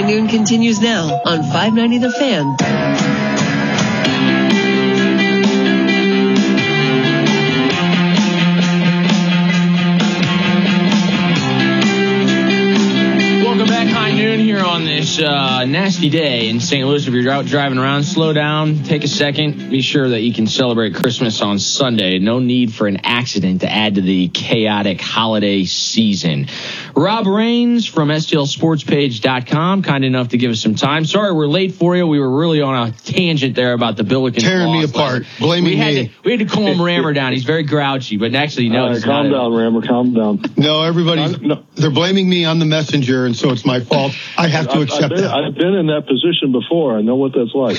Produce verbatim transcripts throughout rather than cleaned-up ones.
High Noon continues now on five ninety The Fan. Here on this uh, nasty day in Saint Louis, if you're out driving around, slow down, take a second, be sure that you can celebrate Christmas on Sunday. No need for an accident to add to the chaotic holiday season. Rob Raines from S T L Sports Page dot com, kind enough to give us some time. Sorry we're late for you. We were really on a tangent there about the Billiken tearing me apart, blaming we had me. To, we had to calm Rammer down. He's very grouchy, but actually, no. Uh, calm down, a... Rammer. Calm down. No, everybody's no. They're blaming me. I'm the messenger, and so it's my fault. I have to accept I've been, that. I've been in that position before. I know what that's like.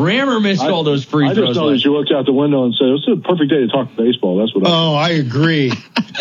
Rammer missed I, all those free throws. I just noticed you looked out the window and said, it's a perfect day to talk baseball. That's what I Oh, I agree.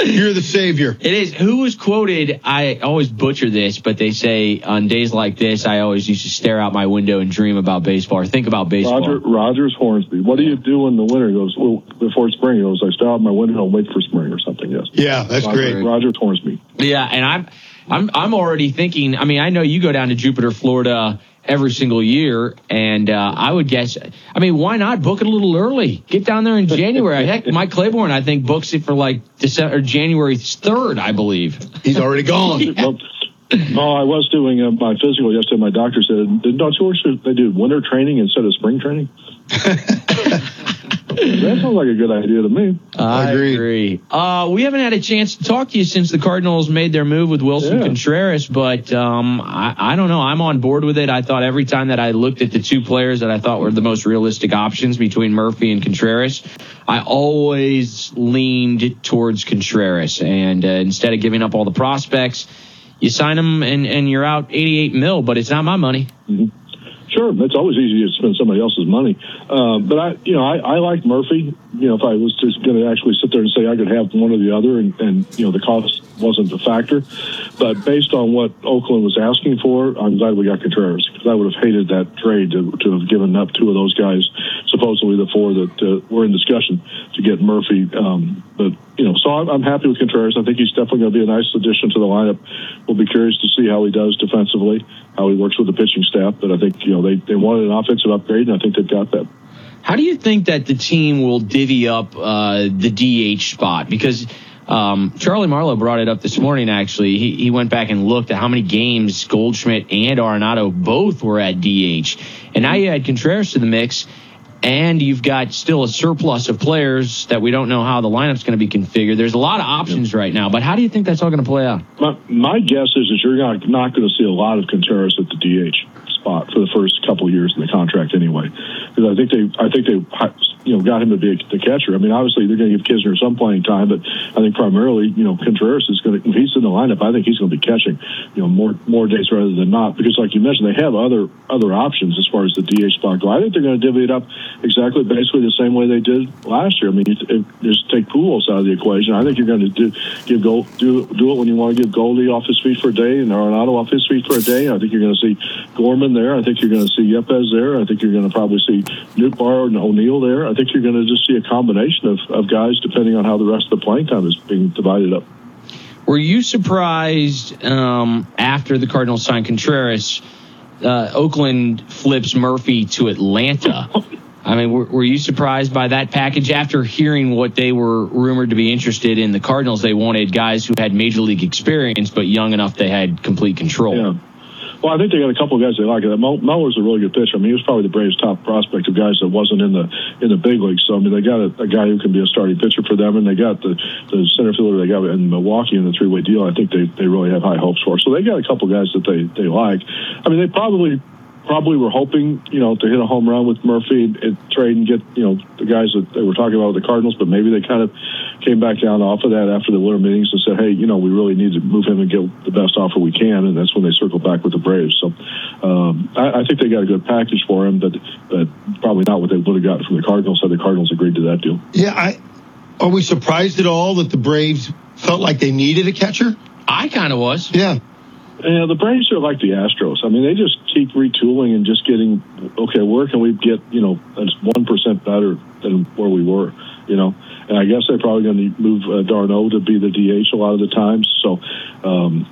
You're the savior. It is. Who was quoted, I always butcher this, but they say on days like this, I always used to stare out my window and dream about baseball or think about baseball. Roger, Rogers Hornsby. What do you do in the winter? He goes, well, before spring, he goes, I stare out my window and wait for spring or something. Yes. Yeah, that's Roger, great. Rogers Hornsby. Yeah, and I'm... I'm I'm already thinking, I mean, I know you go down to Jupiter, Florida every single year, and uh, I would guess, I mean, why not book it a little early? Get down there in January. Heck, Mike Claiborne, I think, books it for like December, or January third, I believe. He's already gone. Yeah. Oh, I was doing uh, my physical yesterday. My doctor said, did Doctor Horse, they do winter training instead of spring training? That sounds like a good idea to me. I, I agree. agree. Uh, we haven't had a chance to talk to you since the Cardinals made their move with Wilson yeah. Contreras, but um, I, I don't know. I'm on board with it. I thought every time that I looked at the two players that I thought were the most realistic options between Murphy and Contreras, I always leaned towards Contreras. And uh, instead of giving up all the prospects, you sign them and, and you're out eighty-eight mil, but it's not my money. Mm-hmm. Sure, it's always easy to spend somebody else's money. Uh, but I, you know, I, I like Murphy. You know, if I was just going to actually sit there and say I could have one or the other, and, and you know, the cost wasn't a factor. But based on what Oakland was asking for, I'm glad we got Contreras, because I would have hated that trade to, to have given up two of those guys, supposedly the four that uh, were in discussion to get Murphy. Um, but you know, so I'm, I'm happy with Contreras. I think he's definitely going to be a nice addition to the lineup. We'll be curious to see how he does defensively, how he works with the pitching staff. But I think, you know, they, they wanted an offensive upgrade, and I think they've got that. How do you think that the team will divvy up uh, the D H spot? Because um, Charlie Marlowe brought it up this morning, actually. He, he went back and looked at how many games Goldschmidt and Arenado both were at D H. And now you add Contreras to the mix, and you've got still a surplus of players that we don't know how the lineup's going to be configured. There's a lot of options right now, but how do you think that's all going to play out? My, my guess is that you're not, not going to see a lot of Contreras at the D H spot for the first couple of years in the contract anyway. Because I think they, I think they, you know, got him to be the catcher. I mean, obviously they're going to give Kisner some playing time, but I think primarily, you know, Contreras is going to, if he's in the lineup, I think he's going to be catching, you know, more more days rather than not. Because like you mentioned, they have other other options as far as the D H spot go. I think they're going to divvy it up exactly, basically the same way they did last year. I mean, you th- just take Pujols out of the equation. I think you're going to do give Gold, do do it when you want to give Goldie off his feet for a day and Arenado off his feet for a day. I think you're going to see Gorman there. I think you're going to see Yepes there. I think you're going to probably see Newt Barr and O'Neill there. I think you're going to just see a combination of, of guys depending on how the rest of the playing time is being divided up. Were you surprised um, after the Cardinals signed Contreras, uh, Oakland flips Murphy to Atlanta? I mean, were, were you surprised by that package after hearing what they were rumored to be interested in? The Cardinals, they wanted guys who had major league experience, but young enough they had complete control. Yeah. Well, I think they got a couple of guys they like. Muller's a really good pitcher. I mean, he was probably the Braves' top prospect of guys that wasn't in the in the big league. So, I mean, they got a, a guy who can be a starting pitcher for them, and they got the, the center fielder they got in Milwaukee in the three-way deal. I think they, they really have high hopes for. So they got a couple of guys that they, they like. I mean, they probably... Probably were hoping, you know, to hit a home run with Murphy and, and trade and get, you know, the guys that they were talking about with the Cardinals, but maybe they kind of came back down off of that after the winter meetings and said, hey, you know, we really need to move him and get the best offer we can, and that's when they circled back with the Braves. So um, I, I think they got a good package for him, but, but probably not what they would have gotten from the Cardinals had the Cardinals agreed to that deal. Yeah, I, are we surprised at all that the Braves felt like they needed a catcher? I kind of was. Yeah. Yeah, the Braves are like the Astros. I mean, they just keep retooling and just getting, okay, where can we get, you know, that's one percent better than where we were, you know? And I guess they're probably going to move uh, Darnaud to be the D H a lot of the times. So, um,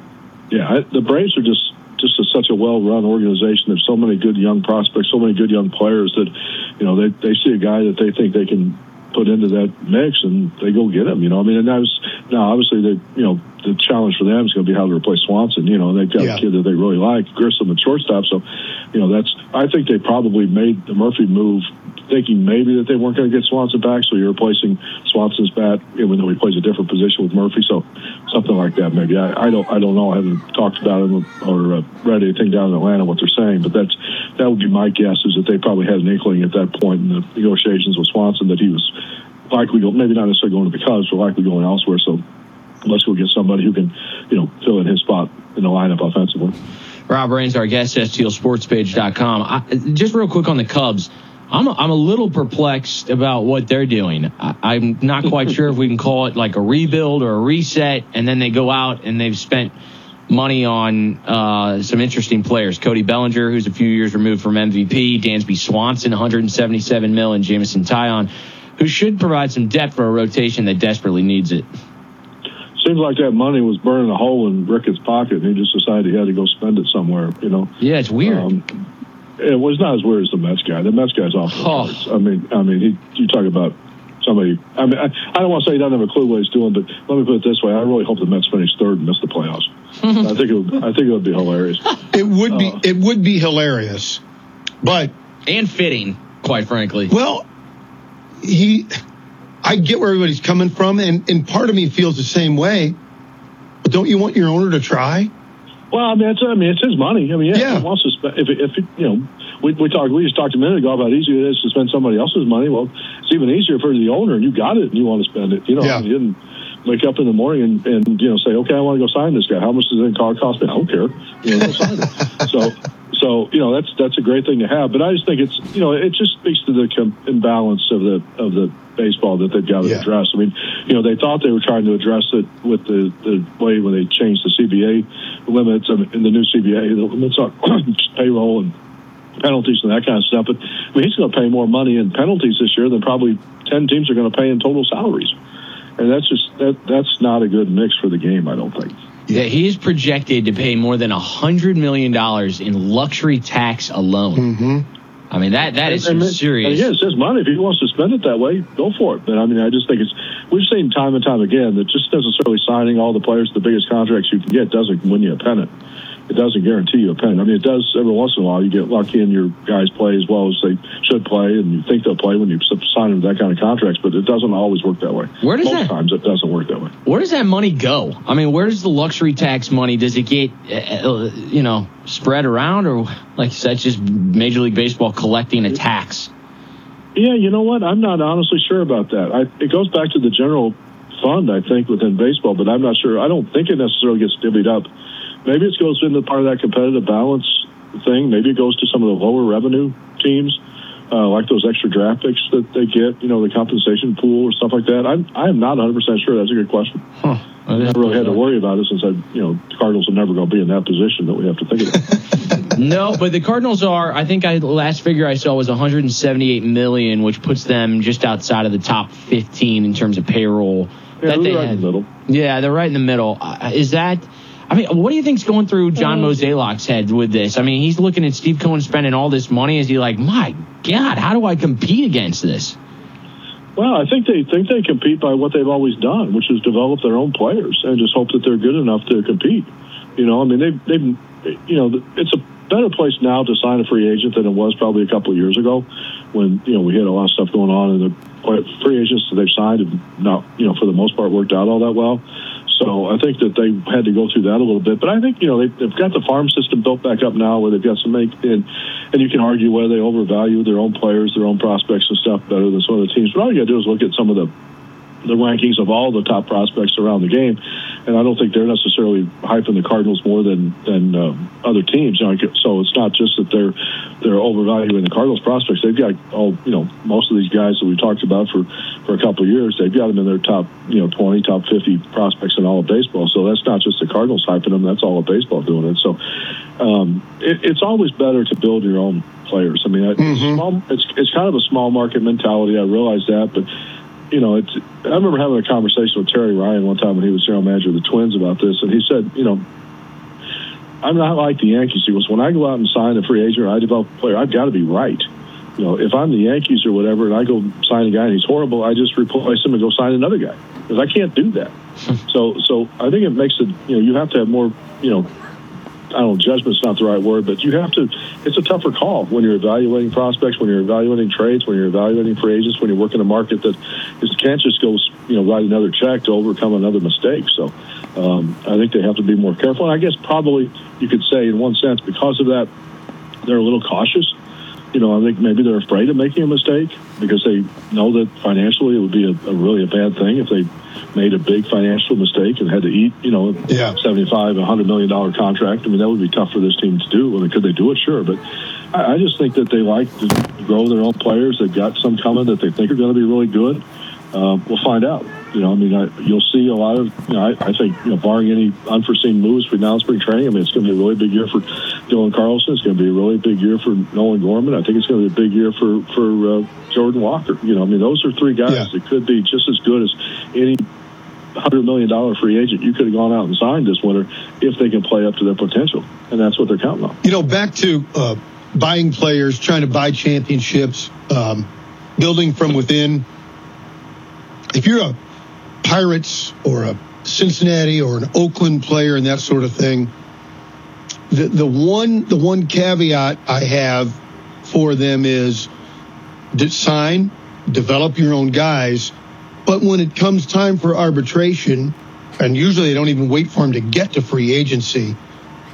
yeah, I, the Braves are just, this is such a well-run organization. There's so many good young prospects, so many good young players that, you know, they, they see a guy that they think they can put into that mix and they go get him, you know. I mean, and that was, now obviously they, you know, the challenge for them is going to be how to replace Swanson, you know, and they've got yeah. a kid that they really like, Grissom at shortstop. So, you know, that's, I think they probably made the Murphy move thinking maybe that they weren't going to get Swanson back, so you're replacing Swanson's bat, even though he plays a different position with Murphy, so something like that maybe. I, I don't I don't know. I haven't talked about him or uh, read anything down in Atlanta what they're saying, but that's that would be my guess, is that they probably had an inkling at that point in the negotiations with Swanson that he was likely going, maybe not necessarily going to the Cubs, but likely going elsewhere, so let's go get somebody who can, you know, fill in his spot in the lineup offensively. Rob Raines, our guest, S T L Sports Page dot com. I, just real quick on the Cubs, I'm a, I'm a little perplexed about what they're doing. I, I'm not quite sure if we can call it like a rebuild or a reset, and then they go out and they've spent money on uh, some interesting players. Cody Bellinger, who's a few years removed from M V P, Dansby Swanson, one hundred seventy-seven mil, and Jameson Taillon, who should provide some depth for a rotation that desperately needs it. Seems like that money was burning a hole in Ricketts' pocket, and he just decided he had to go spend it somewhere, you know? Yeah, it's weird. Um, It was not as weird as the Mets guy. The Mets guy's off the charts. I mean, I mean, he, you talk about somebody. I mean, I, I don't want to say he doesn't have a clue what he's doing, but let me put it this way: I really hope the Mets finish third and miss the playoffs. I think it would, I think it would be hilarious. It would be. Uh, it would be hilarious, but and fitting, quite frankly. Well, he, I get where everybody's coming from, and, and part of me feels the same way. But don't you want your owner to try? Well, I mean, it's, I mean, it's his money. I mean, yeah, yeah. He wants to spend, if, if you know, we we talked, we just talked a minute ago about how easy it is to spend somebody else's money. Well, it's even easier for the owner, and you got it, and you want to spend it. You know, yeah. You didn't wake up in the morning and, and you know say, okay, I want to go sign this guy. How much does it cost me? I don't care. You know, go sign it. So, so you know, that's that's a great thing to have. But I just think it's, you know, it just speaks to the com- imbalance of the of the. baseball that they've got to yeah. address. I mean, you know, they thought they were trying to address it with the, the way when they changed the C B A limits and, and the new C B A, the limits on payroll and penalties and that kind of stuff. But I mean, he's going to pay more money in penalties this year than probably ten teams are going to pay in total salaries, and that's just that that's not a good mix for the game, I don't think. Yeah, he's projected to pay more than a hundred million dollars in luxury tax alone. Mm-hmm. I mean, that that is and, some serious. And yeah, it's his money. If he wants to spend it that way, go for it. But I mean, I just think it's, we've seen time and time again that just necessarily signing all the players to the biggest contracts you can get doesn't win you a pennant. It doesn't guarantee you a pennant. I mean, it does every once in a while. You get lucky and your guys play as well as they should play, and you think they'll play when you sign them to that kind of contracts, but it doesn't always work that way. Where does Most that, times it doesn't work that way. Where does that money go? I mean, where does the luxury tax money, does it get, you know, spread around, or like you said, just Major League Baseball collecting a tax? Yeah, you know what? I'm not honestly sure about that. I, it goes back to the general fund, I think, within baseball, but I'm not sure. I don't think it necessarily gets divvied up. Maybe it goes into part of that competitive balance thing. Maybe it goes to some of the lower revenue teams, uh, like those extra draft picks that they get, you know, the compensation pool or stuff like that. I'm, I am not one hundred percent sure. That's a good question. Huh. I never really had to worry about it since, I, you know, the Cardinals are never going to be in that position that we have to think about. No, but the Cardinals are, I think I, the last figure I saw was one hundred seventy-eight million dollars, which puts them just outside of the top fifteen in terms of payroll. Yeah, that they're they right had. in the middle. Yeah, they're right in the middle. Uh, is that... I mean, what do you think's going through John Mozeliak's head with this? I mean, he's looking at Steve Cohen spending all this money. Is he like, my God, how do I compete against this? Well, I think they think they compete by what they've always done, which is develop their own players and just hope that they're good enough to compete. You know, I mean, they've, they've you know, it's a better place now to sign a free agent than it was probably a couple of years ago when, you know, we had a lot of stuff going on, and the free agents that they've signed have not, you know, for the most part worked out all that well. So I think that they had to go through that a little bit. But I think, you know, they've, they've got the farm system built back up now where they've got some make in, and you can argue whether they overvalue their own players, their own prospects and stuff better than some of the teams. But all you got to do is look at some of the the rankings of all the top prospects around the game, and I don't think they're necessarily hyping the Cardinals more than than um, other teams. You know, so it's not just that they're they're overvaluing the Cardinals prospects. They've got all you know most of these guys that we talked about for, for a couple of years. They've got them in their top you know twenty, top fifty prospects in all of baseball. So that's not just the Cardinals hyping them. That's all of baseball doing it. So um, it, it's always better to build your own players. I mean, mm-hmm. it's, small, it's it's kind of a small market mentality. I realize that, but. You know, it's, I remember having a conversation with Terry Ryan one time when he was general manager of the Twins about this, and he said, you know, I'm not like the Yankees. He goes, when I go out and sign a free agent or I develop a player, I've got to be right. You know, if I'm the Yankees or whatever and I go sign a guy and he's horrible, I just replace him and go sign another guy because I can't do that. So so I think it makes it, you know, you have to have more, you know, I don't know, judgment's not the right word, but you have to, it's a tougher call when you're evaluating prospects, when you're evaluating trades, when you're evaluating free agents, when you're working a market that is, can't just go, you know, write another check to overcome another mistake. So um, I think they have to be more careful. And I guess probably you could say in one sense, because of that, they're a little cautious. You know, I think maybe they're afraid of making a mistake because they know that financially it would be a, a really a bad thing if they made a big financial mistake and had to eat, you know, yeah. seventy-five, one hundred million dollars contract. I mean, that would be tough for this team to do. Well, could they do it? Sure. But I, I just think that they like to grow their own players. They've got some coming that they think are going to be really good. Uh, we'll find out. You know, I mean, I, you'll see a lot of, you know, I, I think, you know, barring any unforeseen moves for now in spring training, I mean, it's going to be a really big year for Dylan Carlson. It's going to be a really big year for Nolan Gorman. I think it's going to be a big year for, for uh, Jordan Walker. You know, I mean, those are three guys yeah. that could be just as good as any one hundred million dollars free agent you could have gone out and signed this winter if they can play up to their potential. And that's what they're counting on. You know, back to uh, buying players, trying to buy championships, um, building from within. If you're a Pirates or a Cincinnati or an Oakland player and that sort of thing, the the one the one caveat I have for them is sign, develop your own guys. But when it comes time for arbitration, and usually they don't even wait for them to get to free agency,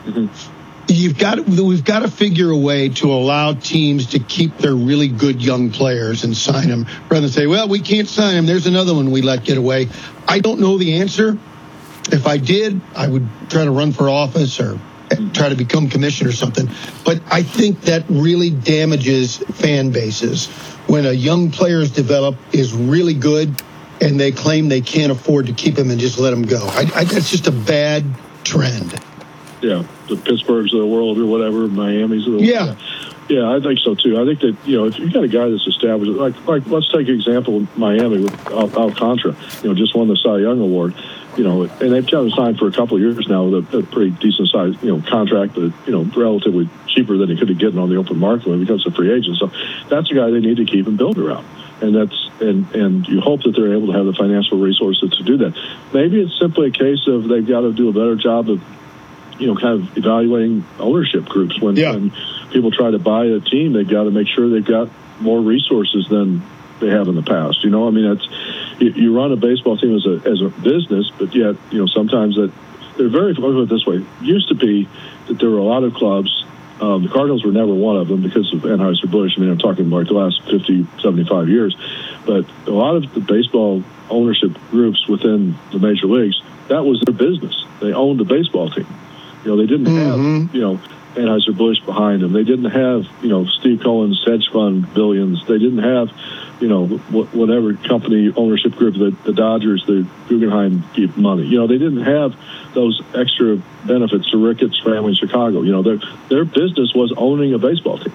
mm-hmm. you've got we've got to figure a way to allow teams to keep their really good young players and sign them rather than say, well, we can't sign him. There's another one we let get away. I don't know the answer. If I did, I would try to run for office or try to become commissioner or something. But I think that really damages fan bases when a young player is developed, is really good, and they claim they can't afford to keep him and just let him go. I, I, that's just a bad trend. Yeah, the Pittsburghs of the world or whatever, Miami's of the yeah. world. Yeah, I think so, too. I think that, you know, if you've got a guy that's established, like, like let's take an example of Miami with Al, Al Contra, you know, just won the Cy Young Award, you know, and they've kind of signed for a couple of years now with a, a pretty decent-sized, you know, contract, but, you know, relatively cheaper than he could have gotten on the open market when he becomes a free agent. So that's a guy they need to keep and build around. And that's and, and you hope that they're able to have the financial resources to do that. Maybe it's simply a case of they've got to do a better job of, you know, kind of evaluating ownership groups. When, yeah. when people try to buy a team, they've got to make sure they've got more resources than they have in the past. You know, I mean, it's, you run a baseball team as a as a business, but yet, you know, sometimes that they're very, let me put it this way, it used to be that there were a lot of clubs. Um, the Cardinals were never one of them because of Anheuser-Busch. I mean, I'm talking like the last fifty, seventy-five years. But a lot of the baseball ownership groups within the major leagues, that was their business. They owned the baseball team. You know, they didn't mm-hmm. have, you know, Anheuser-Busch behind them. They didn't have, you know, Steve Cohen's hedge fund billions. They didn't have, you know, wh- whatever company ownership group, the, the Dodgers, the Guggenheim keep money. You know, they didn't have those extra benefits to Ricketts family in Chicago. You know, their their business was owning a baseball team.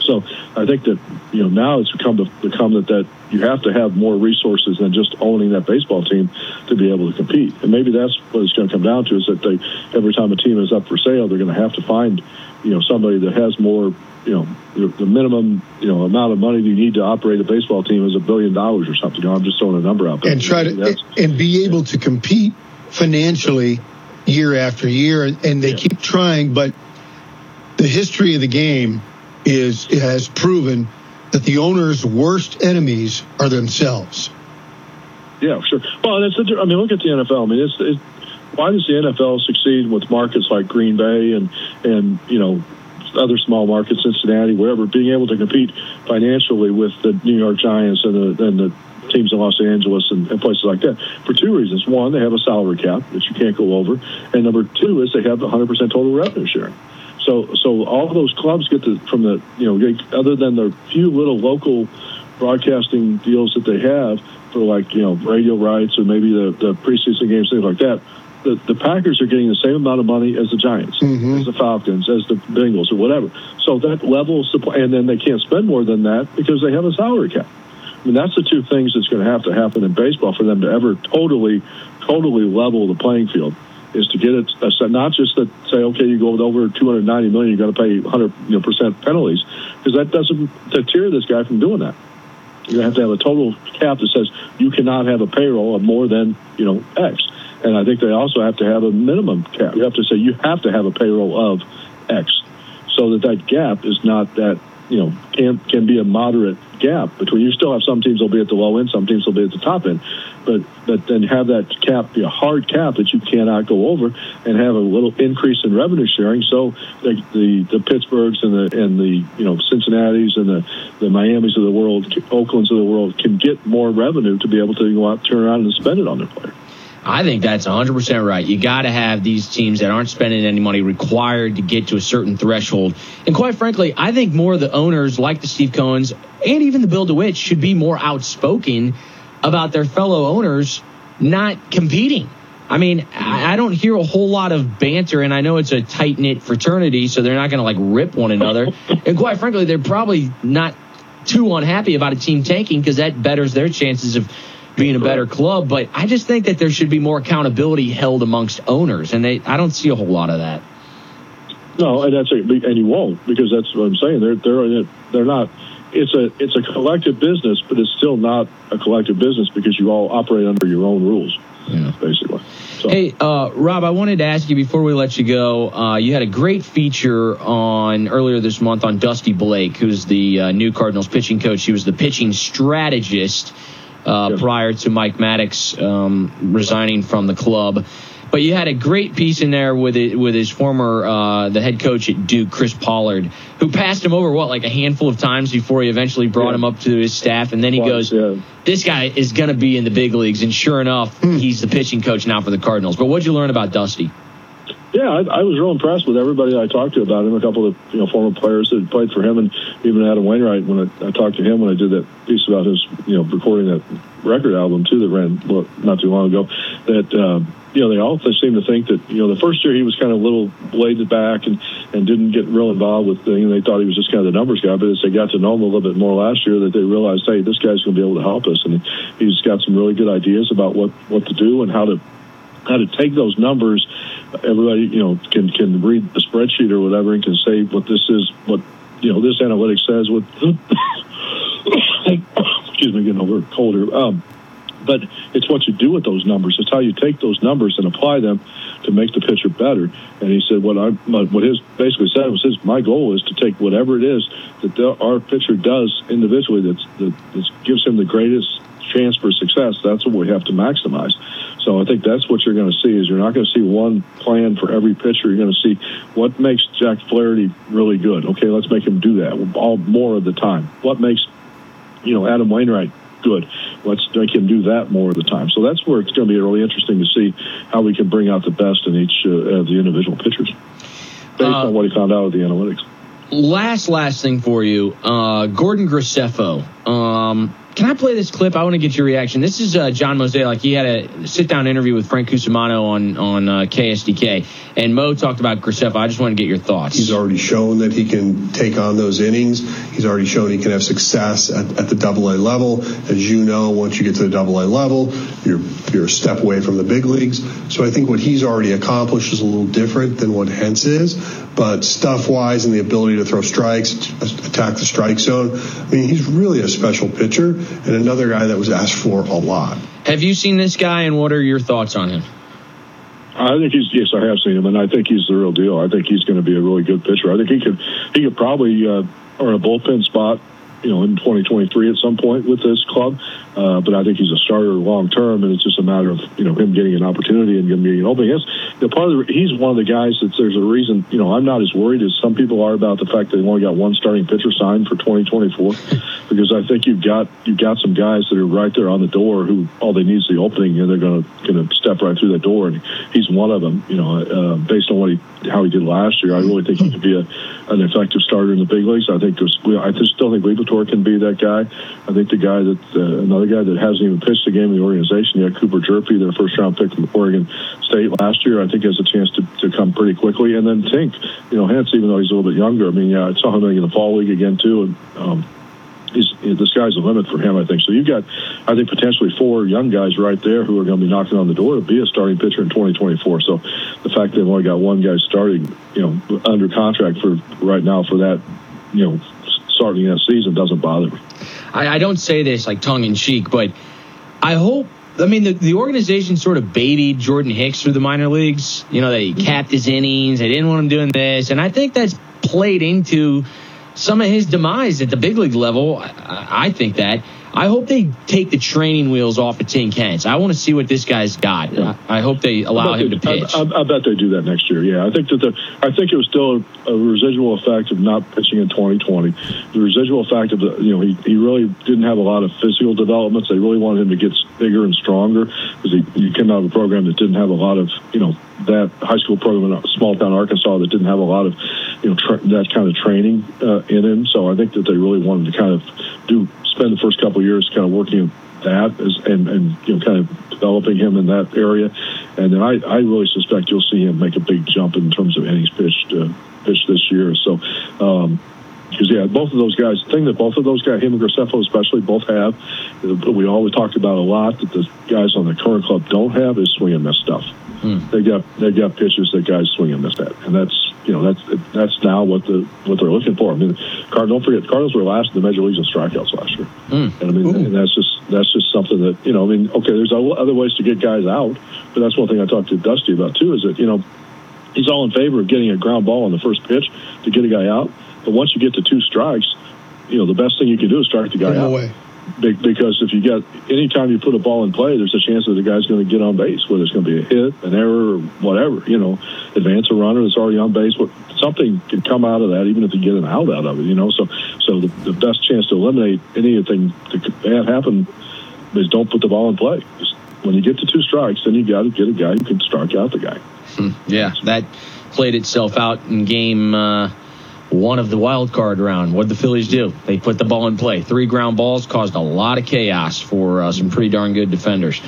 So I think that, you know, now it's become, to, become that, that you have to have more resources than just owning that baseball team to be able to compete. And maybe that's what it's going to come down to, is that they, every time a team is up for sale, they're going to have to find, you know, somebody that has more, you know, the, the minimum, you know, amount of money you need to operate a baseball team is a billion dollars or something. You know, I'm just throwing a number out there. And try to and be able to compete financially year after year. And they yeah. keep trying, but the history of the game is it has proven that the owner's worst enemies are themselves. Yeah, sure. Well, that's I mean, look at the N F L. I mean, it's, it's why does the N F L succeed with markets like Green Bay and and you know other small markets, Cincinnati, wherever, being able to compete financially with the New York Giants and the and the teams in Los Angeles and, and places like that for two reasons. One, they have a salary cap that you can't go over, and number two is they have one hundred percent total revenue sharing. So, so all those clubs get to, from the, you know, other than the few little local broadcasting deals that they have for, like, you know, radio rights or maybe the, the preseason games, things like that, the, the Packers are getting the same amount of money as the Giants, mm-hmm. as the Falcons, as the Bengals or whatever. So that level of supply, and then they can't spend more than that because they have a salary cap. I mean, that's the two things that's going to have to happen in baseball for them to ever totally, totally level the playing field. is to get it. So not just that say, okay, you go over two hundred ninety million dollars, you're going to pay one hundred percent you know, penalties, because that doesn't deter this guy from doing that. You have to have a total cap that says you cannot have a payroll of more than, you know, X. And I think they also have to have a minimum cap. You have to say you have to have a payroll of X, so that that gap is not that, you know, can can be a moderate gap between. You still have some teams will be at the low end, some teams will be at the top end, but but then have that cap be a hard cap that you cannot go over, and have a little increase in revenue sharing. So the the, the Pittsburghs and the and the you know Cincinnatis and the the Miamis of the world, Oaklands of the world can get more revenue to be able to go out, turn around, and spend it on their player. I think that's one hundred percent right. You got to have these teams that aren't spending any money required to get to a certain threshold. And quite frankly, I think more of the owners, like the Steve Cohens and even the Bill DeWitt, should be more outspoken about their fellow owners not competing. I mean, I don't hear a whole lot of banter, and I know it's a tight-knit fraternity, so they're not going to, like, rip one another. And quite frankly, they're probably not too unhappy about a team tanking, because that betters their chances of being a better club. But I just think that there should be more accountability held amongst owners, and they I don't see a whole lot of that. No, and that's a, and you won't, because that's what I'm saying. They're they're they're not. It's a it's a collective business, but it's still not a collective business because you all operate under your own rules, yeah. basically. So. Hey, uh, Rob, I wanted to ask you before we let you go. Uh, you had a great feature on earlier this month on Dusty Blake, who's the uh, new Cardinals pitching coach. He was the pitching strategist. Uh, yeah. Prior to Mike Maddox um, resigning from the club. But you had a great piece in there with it, with his former, uh, the head coach at Duke, Chris Pollard, who passed him over, what, like a handful of times before he eventually brought yeah. him up to his staff. And then he Once, goes, yeah. this guy is going to be in the big leagues. And sure enough, he's the pitching coach now for the Cardinals. But what'd you learn about Dusty? Yeah, I, I was real impressed with everybody I talked to about him. A couple of you know former players that played for him, and even Adam Wainwright. When I, I talked to him when I did that piece about his you know recording that record album too that ran not too long ago, that um, you know they all seem to think that you know the first year he was kind of a little laid back and, and didn't get real involved with things. They thought he was just kind of the numbers guy, but as they got to know him a little bit more last year, that they realized, hey, this guy's going to be able to help us, and he's got some really good ideas about what, what to do and how to. How to take those numbers. Everybody, you know, can can read the spreadsheet or whatever and can say what this is, what you know, this analytics says. What excuse me, getting over colder. Um, but it's what you do with those numbers. It's how you take those numbers and apply them to make the pitcher better. And he said, what I what his basically said was his my goal is to take whatever it is that the, our pitcher does individually that's that that's gives him the greatest chance for success. That's what we have to maximize. So I think that's what you're going to see is you're not going to see one plan for every pitcher. You're going to see what makes Jack Flaherty really good. Okay, let's make him do that all more of the time. What makes, you know, Adam Wainwright good? Let's make him do that more of the time. So that's where it's going to be really interesting to see how we can bring out the best in each uh, of the individual pitchers based uh, on what he found out with the analytics. Last, last thing for you, uh, Gordon Graceffo. Um Can I play this clip? I want to get your reaction. This is uh, John Mozeliak. He had a sit-down interview with Frank Cusimano on, on uh, K S D K, and Mo talked about Graceffo. I just want to get your thoughts. He's already shown that he can take on those innings. He's already shown he can have success at, at the double A level. As you know, once you get to the double A level, you're, you're a step away from the big leagues. So I think what he's already accomplished is a little different than what Hens is, but stuff-wise and the ability to throw strikes, to attack the strike zone, I mean, he's really a special pitcher. And another guy that was asked for a lot. Have you seen this guy, and what are your thoughts on him? I think he's yes, I have seen him, and I think he's the real deal. I think he's going to be a really good pitcher. I think he could he could probably uh, earn a bullpen spot, you know, in twenty twenty-three at some point with this club. Uh, but I think he's a starter long term, and it's just a matter of you know him getting an opportunity and him getting an opening. Yes, the part of the, he's one of the guys that there's a reason. You know, I'm not as worried as some people are about the fact that they've only got one starting pitcher signed for twenty twenty-four, because I think you've got you've got some guys that are right there on the door who all they need is the opening, and they're going to going to step right through that door. And he's one of them. You know, uh, based on what he how he did last year, I really think he could be a, an effective starter in the big leagues. I think there's I just still think Liverpool can be that guy. I think the guy that uh, another guy that hasn't even pitched a game in the organization yet, Cooper Jerpy, their first round pick from Oregon State last year, I think has a chance to, to come pretty quickly. And then Tink, you know, Hens, even though he's a little bit younger, I mean, yeah, I saw him in the fall league again too, and um, he's, the sky's the limit for him, I think. So you've got, I think, potentially four young guys right there who are going to be knocking on the door to be a starting pitcher in twenty twenty-four. So the fact they've only got one guy starting, you know, under contract for right now for that, you know, starting that season doesn't bother me. I, I don't say this like tongue in cheek, but I hope. I mean, the, the organization sort of babied Jordan Hicks through the minor leagues. You know, they capped his innings. They didn't want him doing this. And I think that's played into some of his demise at the big league level. I, I think that. I hope they take the training wheels off of Tink Hens. I want to see what this guy's got. Yeah. I, I hope they allow him they, to pitch. I, I, I bet they do that next year. Yeah, I think that the, I think it was still a, a residual effect of not pitching in twenty twenty. The residual effect of the, you know, he, he really didn't have a lot of physical developments. They really wanted him to get bigger and stronger because he, he came out of a program that didn't have a lot of, you know, that high school program in small town Arkansas that didn't have a lot of, you know, tra- that kind of training uh, in him. So I think that they really wanted to kind of do. Spend the first couple of years kind of working that as, and, and you know, kind of developing him in that area, and then I, I really suspect you'll see him make a big jump in terms of innings pitched uh, pitched this year. So, um, because yeah, both of those guys. The thing that both of those guys, him and Graceffo especially, both have. We always talked about a lot that the guys on the current club don't have is swing and miss stuff. Mm. They got they got pitches that guys swing and miss at, and that's. You know, that's that's now what the what they're looking for. I mean, Card, don't forget, Cardinals were last in the major leagues in strikeouts last year, mm. and I mean, Ooh. and that's just that's just something that you know. I mean, okay, there's other ways to get guys out, but that's one thing I talked to Dusty about too. Is that you know, he's all in favor of getting a ground ball on the first pitch to get a guy out, but once you get to two strikes, you know, the best thing you can do is strike the guy out. Away. Because if you get any time you put a ball in play, there's a chance that the guy's going to get on base, whether it's going to be a hit, an error, or whatever. You know, advance a runner that's already on base. What something could come out of that, even if you get an out out of it. You know, so so the, the best chance to eliminate anything that could happen is don't put the ball in play. Just when you get to two strikes, then you got to get a guy who can strike out the guy. Hmm. Yeah, that played itself out in game. Uh... One of the wild card round. What did the Phillies do? They put the ball in play. Three ground balls caused a lot of chaos for uh, some pretty darn good defenders.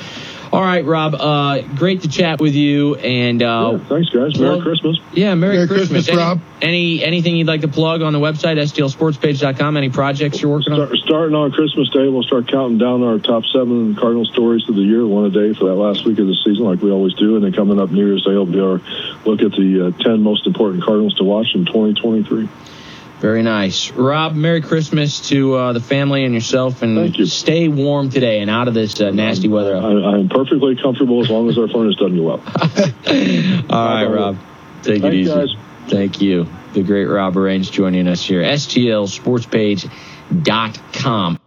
All right, Rob. Uh, great to chat with you. And uh, yeah, thanks, guys. Merry plug- Christmas. Yeah, Merry, Merry Christmas, Christmas any, Rob. Any anything you'd like to plug on the website, S T L Sports Page dot com? Any projects you're working Start, on? Starting on Christmas Day, we'll start counting down our top seven Cardinal stories of the year, one a day for that last week of the season, like we always do. And then coming up New Year's Day, will be our look at the uh, ten most important Cardinals to watch in twenty twenty-three. Very nice. Rob, Merry Christmas to uh, the family and yourself, and Thank you. Stay warm today and out of this uh, nasty weather. I, I'm perfectly comfortable as long as our furnace doesn't go up. All right, Rob. Take Thanks, it easy. Guys. Thank you. The great Rob Raines joining us here. S T L Sports Page dot com.